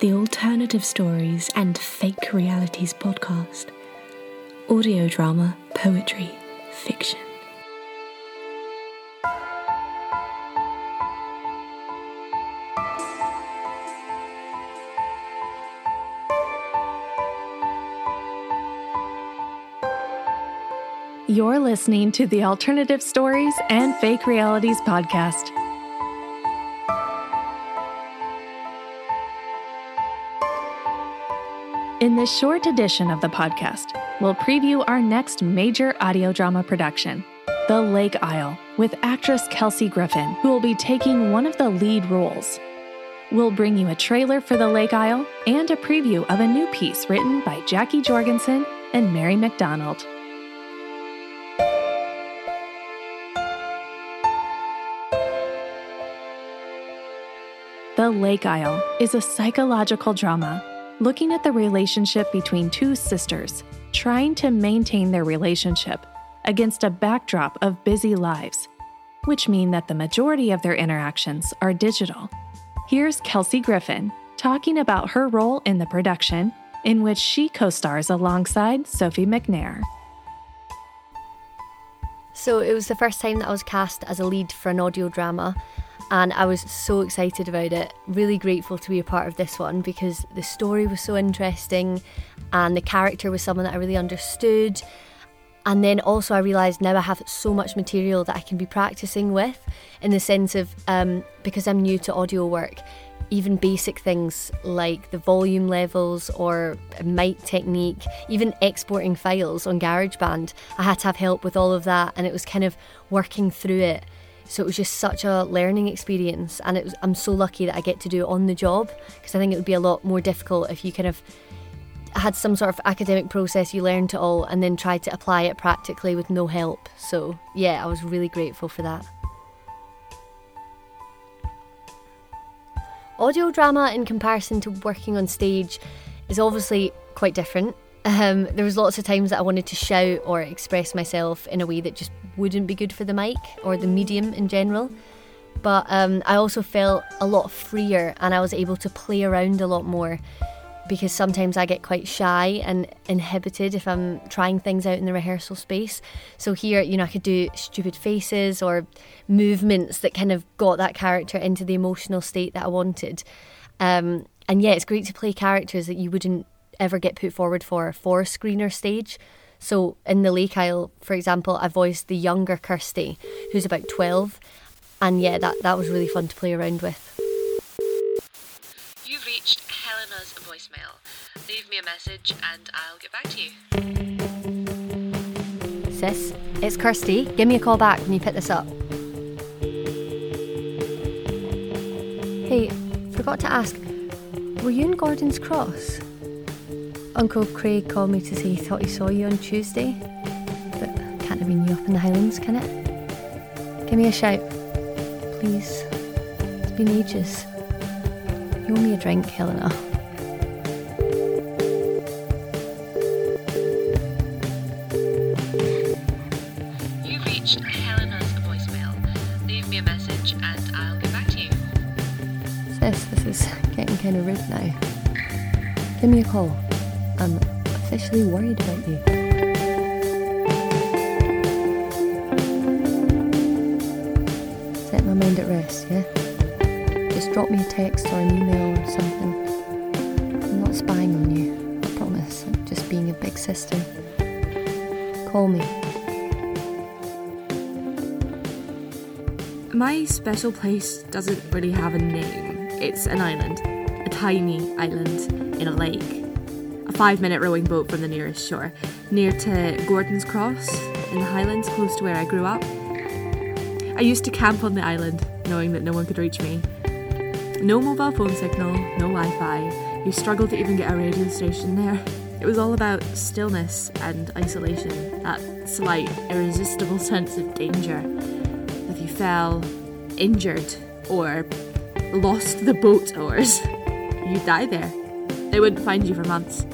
the Alternative Stories and Fake Realities podcast. Audio drama, poetry, fiction. You're listening to the Alternative Stories and Fake Realities podcast. In this short edition of the podcast, we'll preview our next major audio drama production, The Lake Isle, with actress Kelsey Griffin, who will be taking one of the lead roles. We'll bring you a trailer for The Lake Isle and a preview of a new piece written by Jackie Jorgensen and Mary McDonald. The Lake Isle is a psychological drama looking at the relationship between two sisters trying to maintain their relationship against a backdrop of busy lives, which mean that the majority of their interactions are digital. Here's Kelsey Griffin talking about her role in the production, in which she co-stars alongside Sophie McNair. So it was the first time that I was cast as a lead for an audio drama, and I was so excited about it. Really grateful to be a part of this one because the story was so interesting and the character was someone that I really understood. And then also I realised now I have so much material that I can be practising with, in the sense of, because I'm new to audio work, even basic things like the volume levels or mic technique, even exporting files on GarageBand, I had to have help with all of that, and it was kind of working through it. So it was just such a learning experience, and I'm so lucky that I get to do it on the job, because I think it would be a lot more difficult if you kind of had some sort of academic process, you learned it all and then tried to apply it practically with no help. So yeah, I was really grateful for that. Audio drama in comparison to working on stage is obviously quite different. There was lots of times that I wanted to shout or express myself in a way that just wouldn't be good for the mic or the medium in general. But I also felt a lot freer, and I was able to play around a lot more, because sometimes I get quite shy and inhibited if I'm trying things out in the rehearsal space. So here, you know, I could do stupid faces or movements that kind of got that character into the emotional state that I wanted. And yeah, it's great to play characters that you wouldn't ever get put forward for screen or stage. So in The Lake Isle, for example, I voiced the younger Kirsty, who's about 12, and yeah, that was really fun to play around with. You've reached Helena's voicemail. Leave me a message and I'll get back to you. Sis, it's Kirsty. Give me a call back when you pick this up. Hey, forgot to ask, were you in Gordon's Cross? Uncle Craig called me to say he thought he saw you on Tuesday, but can't have been you up in the Highlands, can it? Give me a shout, please. It's been ages. You owe me a drink, Helena. You've reached Helena's voicemail. Leave me a message and I'll get back to you. Sis, this is getting kind of rude now. Give me a call. I'm officially worried about you. Set my mind at rest, yeah? Just drop me a text or an email or something. I'm not spying on you, I promise. I'm just being a big sister. Call me. My special place doesn't really have a name. It's an island. A tiny island in a lake. 5-minute rowing boat from the nearest shore, near to Gordon's Cross in the Highlands, close to where I grew up. I used to camp on the island, knowing that no one could reach me. No mobile phone signal, no Wi-Fi, you struggled to even get a radio station there. It was all about stillness and isolation, that slight, irresistible sense of danger. If you fell, injured, or lost the boat oars, you'd die there. They wouldn't find you for months.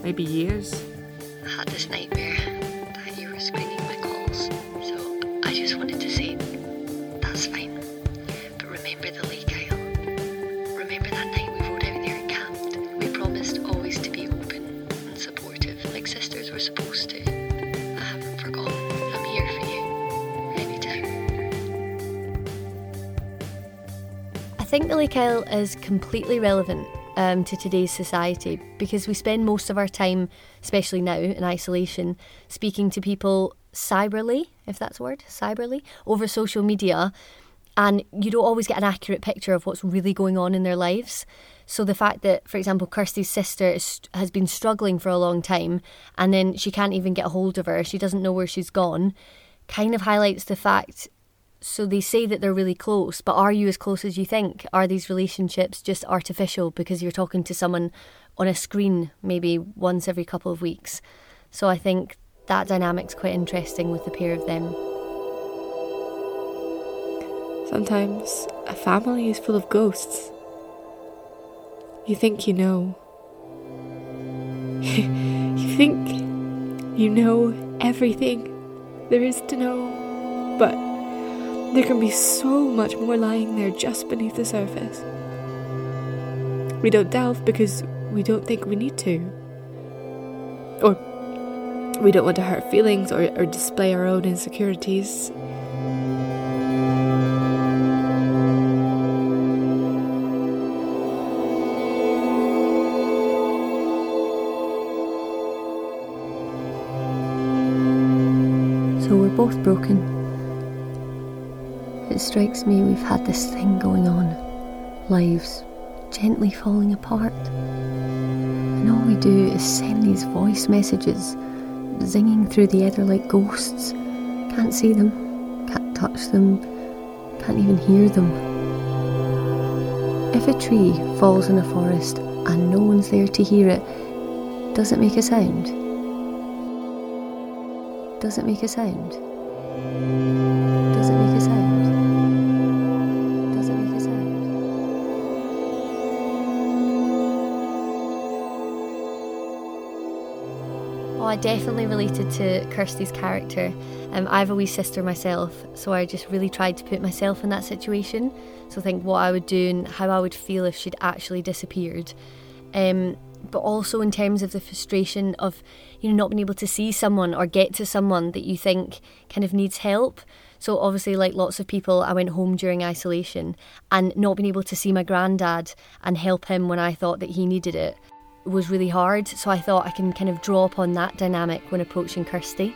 Maybe years. I had this nightmare that you were screening my calls, so I just wanted to say, that's fine. But remember the Lake Isle. Remember that night we rode out there in camp. think The Lake Isle is completely relevant to today's society, because we spend most of our time, especially now in isolation, speaking to people cyberly, if that's a word, cyberly, over social media, and you don't always get an accurate picture of what's really going on in their lives. So the fact that, for example, Kirsty's sister has been struggling for a long time and then she can't even get a hold of her, she doesn't know where she's gone, kind of highlights the fact. So they say that they're really close, but are you as close as you think? Are these relationships just artificial because you're talking to someone on a screen maybe once every couple of weeks? So I think that dynamic's quite interesting with the pair of them. Sometimes a family is full of ghosts. You think you know. You think you know everything there is to know, but there can be so much more lying there just beneath the surface. We don't delve because we don't think we need to. Or we don't want to hurt feelings or display our own insecurities. So we're both broken. It strikes me we've had this thing going on, lives gently falling apart, and all we do is send these voice messages zinging through the ether like ghosts. Can't see them, can't touch them, can't even hear them. If a tree falls in a forest and no one's there to hear it, does it make a sound? Does it make a sound? Does it make a sound? Does it make a sound? Oh, I definitely related to Kirsty's character. I have a wee sister myself, so I just really tried to put myself in that situation. So think what I would do and how I would feel if she'd actually disappeared. But also in terms of the frustration of, you know, not being able to see someone or get to someone that you think kind of needs help. So obviously, like lots of people, I went home during isolation, and not being able to see my granddad and help him when I thought that he needed it was really hard. So I thought I can kind of draw upon that dynamic when approaching Kirsty.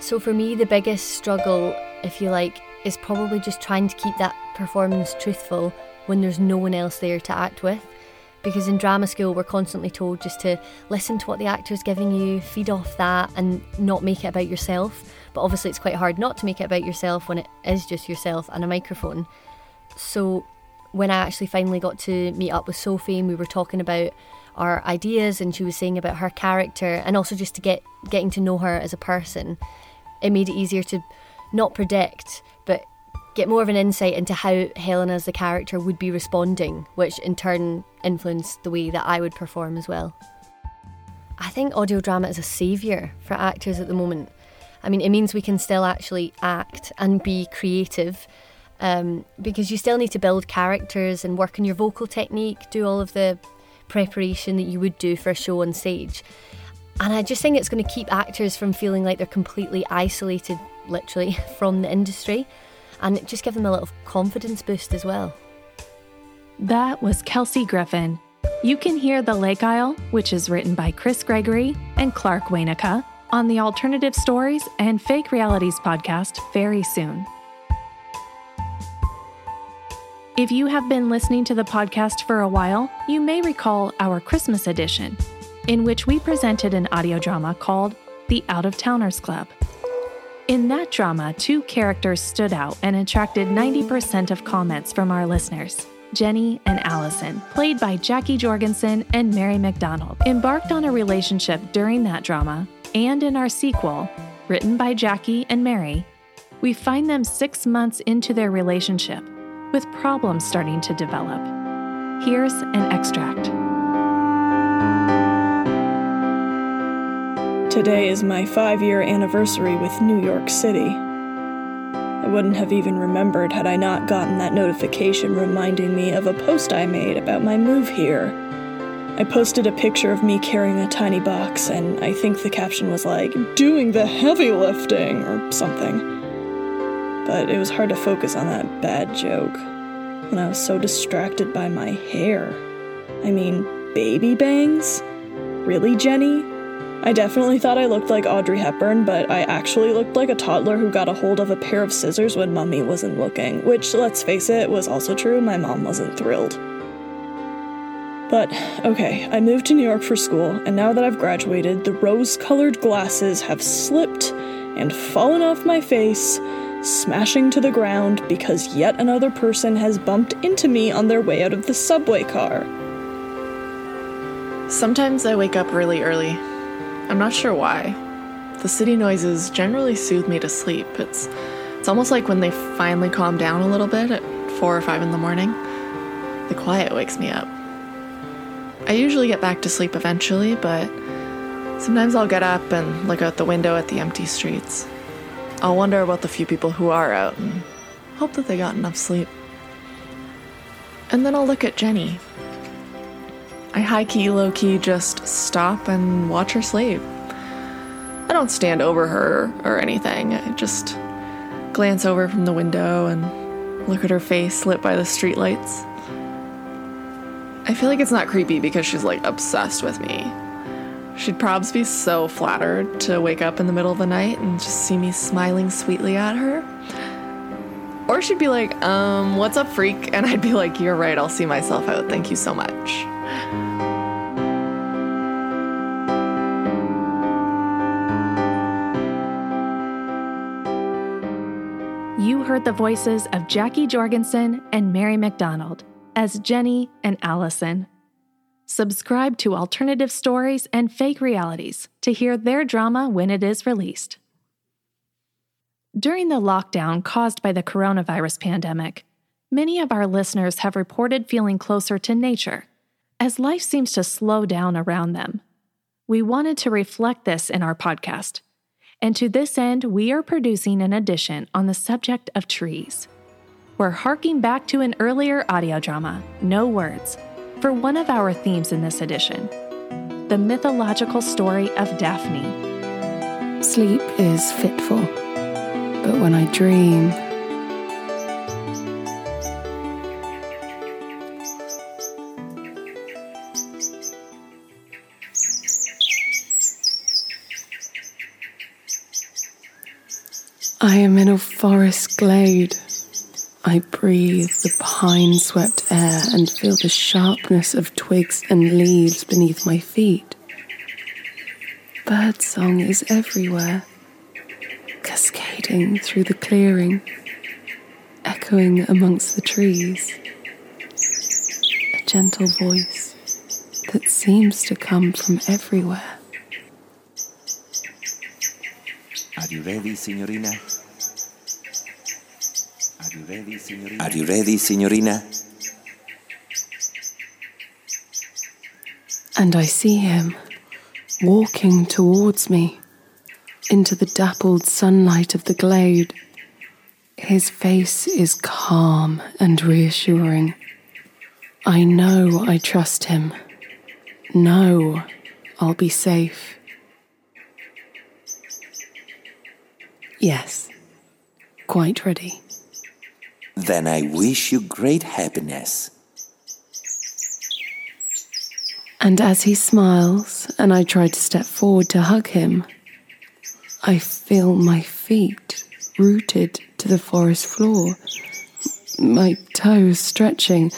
So for me, the biggest struggle, if you like, is probably just trying to keep that performance truthful when there's no one else there to act with. Because in drama school, we're constantly told just to listen to what the actor's giving you, feed off that, and not make it about yourself. But obviously it's quite hard not to make it about yourself when it is just yourself and a microphone. So when I actually finally got to meet up with Sophie, and we were talking about our ideas, and she was saying about her character, and also just to getting to know her as a person, it made it easier to not predict, but get more of an insight into how Helen as the character would be responding, which in turn influenced the way that I would perform as well. I think audio drama is a saviour for actors at the moment. I mean, it means we can still actually act and be creative, because you still need to build characters and work on your vocal technique, do all of the preparation that you would do for a show on stage. And I just think it's going to keep actors from feeling like they're completely isolated, literally, from the industry. And just give them a little confidence boost as well. That was Kelsey Griffin. You can hear The Lake Isle, which is written by Chris Gregory and Clark Wainica, on the Alternative Stories and Fake Realities podcast very soon. If you have been listening to the podcast for a while, you may recall our Christmas edition, in which we presented an audio drama called The Out of Towners Club. In that drama, two characters stood out and attracted 90% of comments from our listeners. Jenny and Allison, played by Jackie Jorgensen and Mary McDonald, embarked on a relationship during that drama, and in our sequel, written by Jackie and Mary, we find them 6 months into their relationship, with problems starting to develop. Here's an extract. Today is my 5-year anniversary with New York City. I wouldn't have even remembered had I not gotten that notification reminding me of a post I made about my move here. I posted a picture of me carrying a tiny box, and I think the caption was like, doing the heavy lifting, or something. But it was hard to focus on that bad joke when I was so distracted by my hair. I mean, baby bangs? Really, Jenny? I definitely thought I looked like Audrey Hepburn, but I actually looked like a toddler who got a hold of a pair of scissors when Mommy wasn't looking, which, let's face it, was also true. My mom wasn't thrilled. But, okay, I moved to New York for school, and now that I've graduated, the rose-colored glasses have slipped and fallen off my face, smashing to the ground because yet another person has bumped into me on their way out of the subway car. Sometimes I wake up really early. I'm not sure why. The city noises generally soothe me to sleep. It's almost like when they finally calm down a little bit at 4 or 5 in the morning. The quiet wakes me up. I usually get back to sleep eventually, but sometimes I'll get up and look out the window at the empty streets. I'll wonder about the few people who are out and hope that they got enough sleep. And then I'll look at Jenny. I high-key, low-key just stop and watch her sleep. I don't stand over her or anything. I just glance over from the window and look at her face lit by the streetlights. I feel like it's not creepy because she's, like, obsessed with me. She'd probably be so flattered to wake up in the middle of the night and just see me smiling sweetly at her. Or she'd be like, what's up, freak? And I'd be like, you're right, I'll see myself out. Thank you so much. You heard the voices of Jackie Jorgensen and Mary McDonald as Jenny and Allison. Subscribe to Alternative Stories and Fake Realities to hear their drama when it is released. During the lockdown caused by the coronavirus pandemic, many of our listeners have reported feeling closer to nature, as life seems to slow down around them. We wanted to reflect this in our podcast, and to this end, we are producing an edition on the subject of trees. We're harking back to an earlier audio drama, No Words, for one of our themes in this edition, the mythological story of Daphne. Sleep is fitful, but when I dream... I am in a forest glade. I breathe the pine-swept air and feel the sharpness of twigs and leaves beneath my feet. Birdsong is everywhere, cascading through the clearing, echoing amongst the trees. A gentle voice that seems to come from everywhere. Are you ready, signorina? Are you ready, signorina? And I see him, walking towards me, into the dappled sunlight of the glade. His face is calm and reassuring. I know I trust him. No, I'll be safe. Yes, quite ready. Then I wish you great happiness. And as he smiles, and I try to step forward to hug him, I feel my feet rooted to the forest floor, my toes stretching,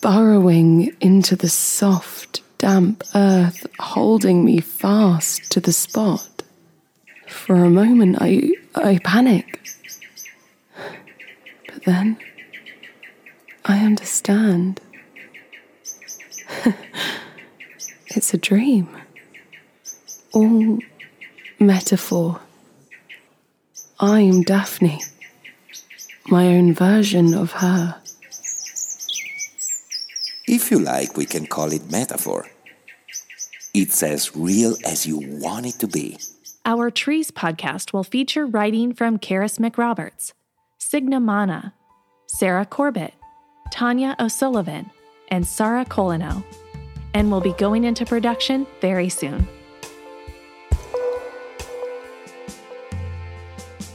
burrowing into the soft, damp earth, holding me fast to the spot. For a moment, I panic. Then, I understand. It's a dream. All metaphor. I'm Daphne, my own version of her. If you like, we can call it metaphor. It's as real as you want it to be. Our Trees podcast will feature writing from Charis McRoberts, Signa Mana, Sarah Corbett, Tanya O'Sullivan, and Sarah Colino, and will be going into production very soon.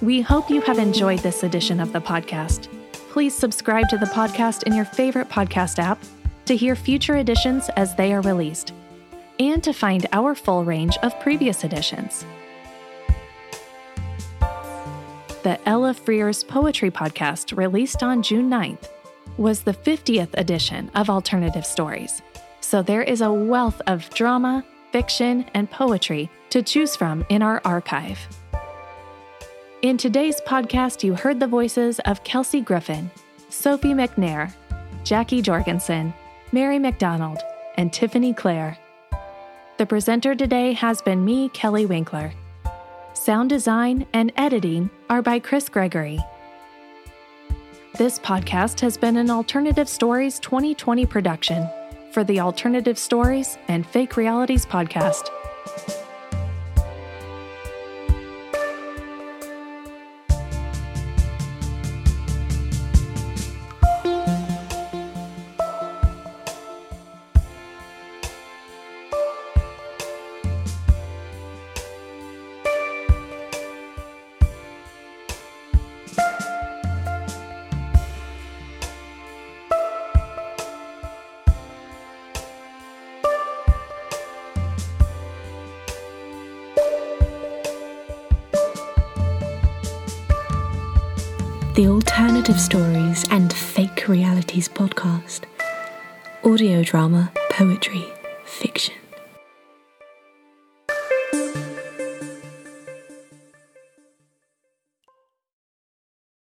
We hope you have enjoyed this edition of the podcast. Please subscribe to the podcast in your favorite podcast app to hear future editions as they are released, and to find our full range of previous editions. The Ella Freer's Poetry Podcast, released on June 9th, was the 50th edition of Alternative Stories, so there is a wealth of drama, fiction, and poetry to choose from in our archive. In today's podcast, you heard the voices of Kelsey Griffin, Sophie McNair, Jackie Jorgensen, Mary McDonald, and Tiffany Clare. The presenter today has been me, Kelly Winkler. Sound design and editing are by Chris Gregory. This podcast has been an Alternative Stories 2020 production for the Alternative Stories and Fake Realities podcast. The Alternative Stories and Fake Realities podcast. Audio drama, poetry, fiction.